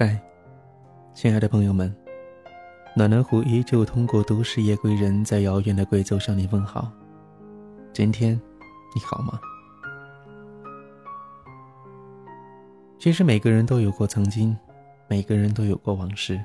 嗨，亲爱的朋友们，暖暖虎依旧通过都市夜归人在遥远的贵州向你问好。今天你好吗？其实每个人都有过曾经，每个人都有过往事。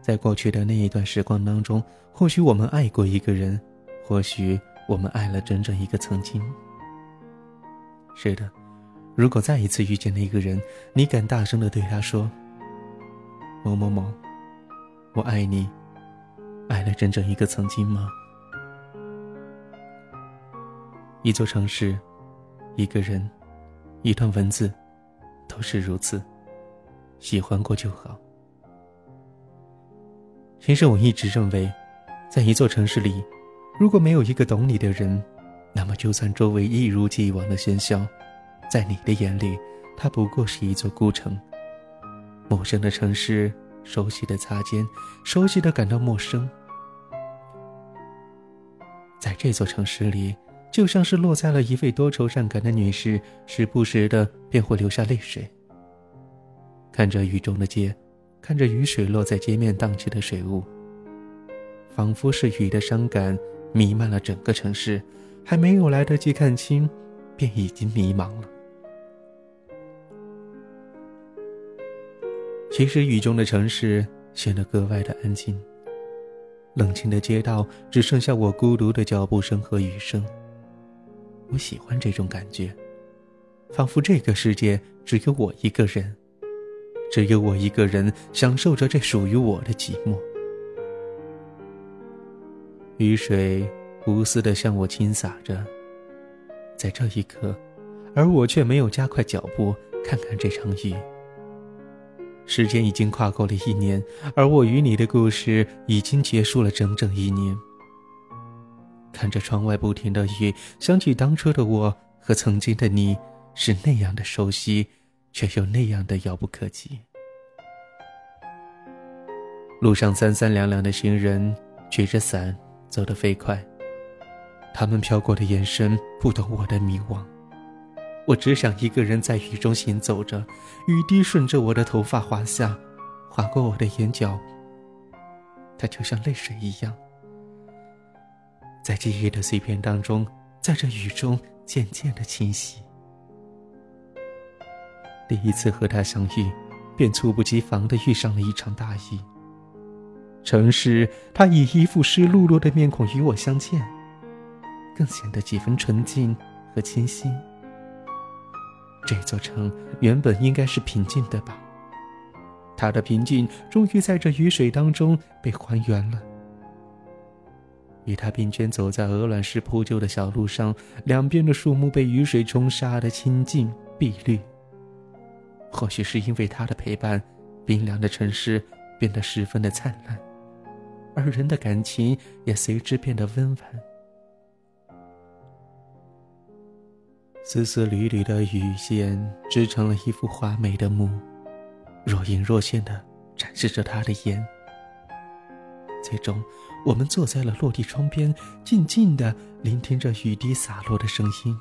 在过去的那一段时光当中，或许我们爱过一个人，或许我们爱了整整一个曾经。是的，如果再一次遇见那个人，你敢大声地对他说，某某某，我爱你，爱了整整一个曾经吗？一座城市，一个人，一段文字，都是如此，喜欢过就好。其实我一直认为，在一座城市里，如果没有一个懂你的人，那么就算周围一如既往的喧嚣，在你的眼里，它不过是一座孤城。陌生的城市，熟悉的擦肩，熟悉的感到陌生。在这座城市里，就像是落在了一位多愁善感的女士，时不时的便会流下泪水。看着雨中的街，看着雨水落在街面荡起的水雾，仿佛是雨的伤感弥漫了整个城市，还没有来得及看清，便已经迷茫了。其实雨中的城市显得格外的安静，冷清的街道只剩下我孤独的脚步声和雨声。我喜欢这种感觉，仿佛这个世界只有我一个人，只有我一个人享受着这属于我的寂寞。雨水无私地向我倾洒着，在这一刻，而我却没有加快脚步看看这场雨。时间已经跨过了1年，而我与你的故事已经结束了整整1年。看着窗外不停的雨，想起当初的我和曾经的你，是那样的熟悉，却又那样的遥不可及。路上三三两两的行人举着伞走得飞快，他们飘过的眼神不懂我的迷惘。我只想一个人在雨中行走着，雨滴顺着我的头发滑下，滑过我的眼角，它就像泪水一样，在记忆的碎片当中，在这雨中渐渐的清晰。第一次和他相遇，便猝不及防地遇上了一场大雨。城市，他以一副湿漉漉的面孔与我相见，更显得几分纯净和清新。这座城原本应该是平静的吧，它的平静终于在这雨水当中被还原了。与他并肩走在鹅卵石铺就的小路上，两边的树木被雨水冲刷得清净碧绿。或许是因为他的陪伴，冰凉的城市变得十分的灿烂，而人的感情也随之变得温婉。丝丝缕缕的雨线织成了一幅华美的幕，若隐若现地展示着他的眼。最终，我们坐在了落地窗边，静静地聆听着雨滴洒落的声音，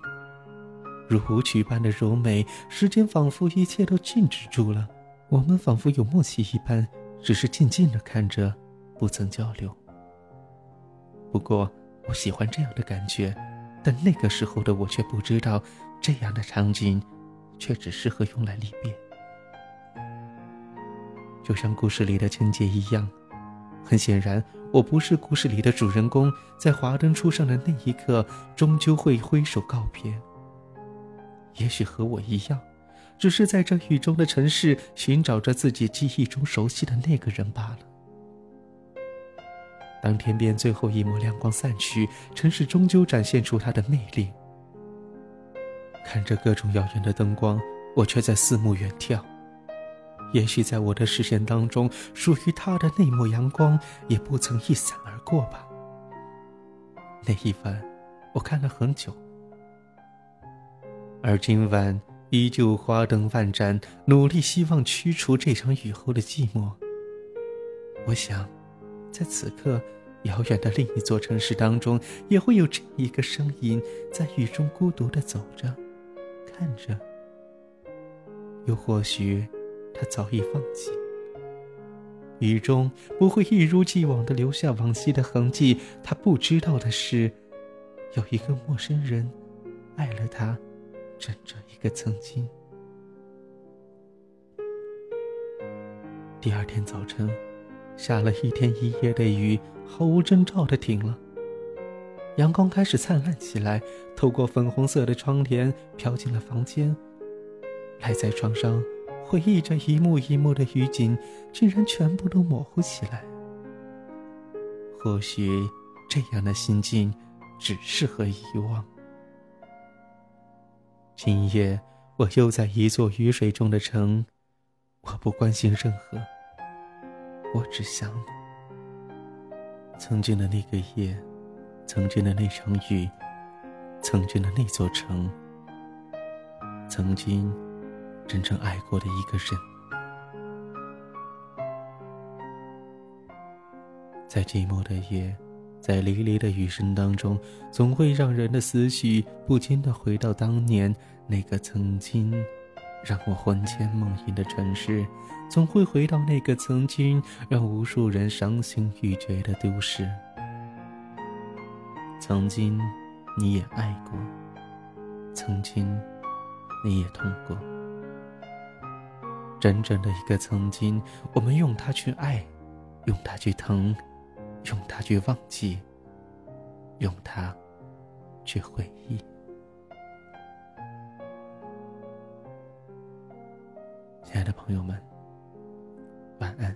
如舞曲般的柔美。时间仿佛一切都静止住了，我们仿佛有默契一般，只是静静地看着，不曾交流。不过，我喜欢这样的感觉，但那个时候的我却不知道，这样的场景却只适合用来离别。就像故事里的情节一样，很显然我不是故事里的主人公，在华灯初上的那一刻，终究会挥手告别。也许和我一样，只是在这雨中的城市寻找着自己记忆中熟悉的那个人罢了。当天边最后一抹亮光散去，城市终究展现出它的魅力。看着各种耀眼的灯光，我却在四目远眺。也许在我的视线当中，属于他的那抹阳光也不曾一闪而过吧。那一晚，我看了很久。而今晚依旧花灯万盏，努力希望驱除这场雨后的寂寞。我想，在此刻遥远的另一座城市当中，也会有这一个身影，在雨中孤独地走着，看着。又或许他早已放弃。雨中不会一如既往地留下往昔的痕迹，他不知道的是，有一个陌生人爱了他整整一个曾经。第二天早晨，下了一天一夜的雨毫无征兆地停了，阳光开始灿烂起来，透过粉红色的窗帘飘进了房间。赖在床上回忆着一幕一幕的雨景，竟然全部都模糊起来。或许这样的心境只适合遗忘。今夜我又在一座雨水中的城，我不关心任何，我只想你。曾经的那个夜，曾经的那场雨，曾经的那座城，曾经真正爱过的一个人。在寂寞的夜，在离离的雨声当中，总会让人的思绪不禁地回到当年那个曾经让我魂牵梦萦的城市，总会回到那个曾经让无数人伤心欲绝的都市。曾经你也爱过，曾经你也痛过。整整的一个曾经，我们用它去爱，用它去疼，用它去忘记，用它去回忆。亲爱的朋友们，晚安。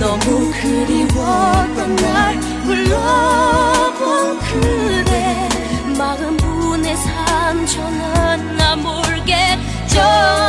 너무 그리웠던 날 불러본 그대 마음분의 상처는 나 모르겠죠.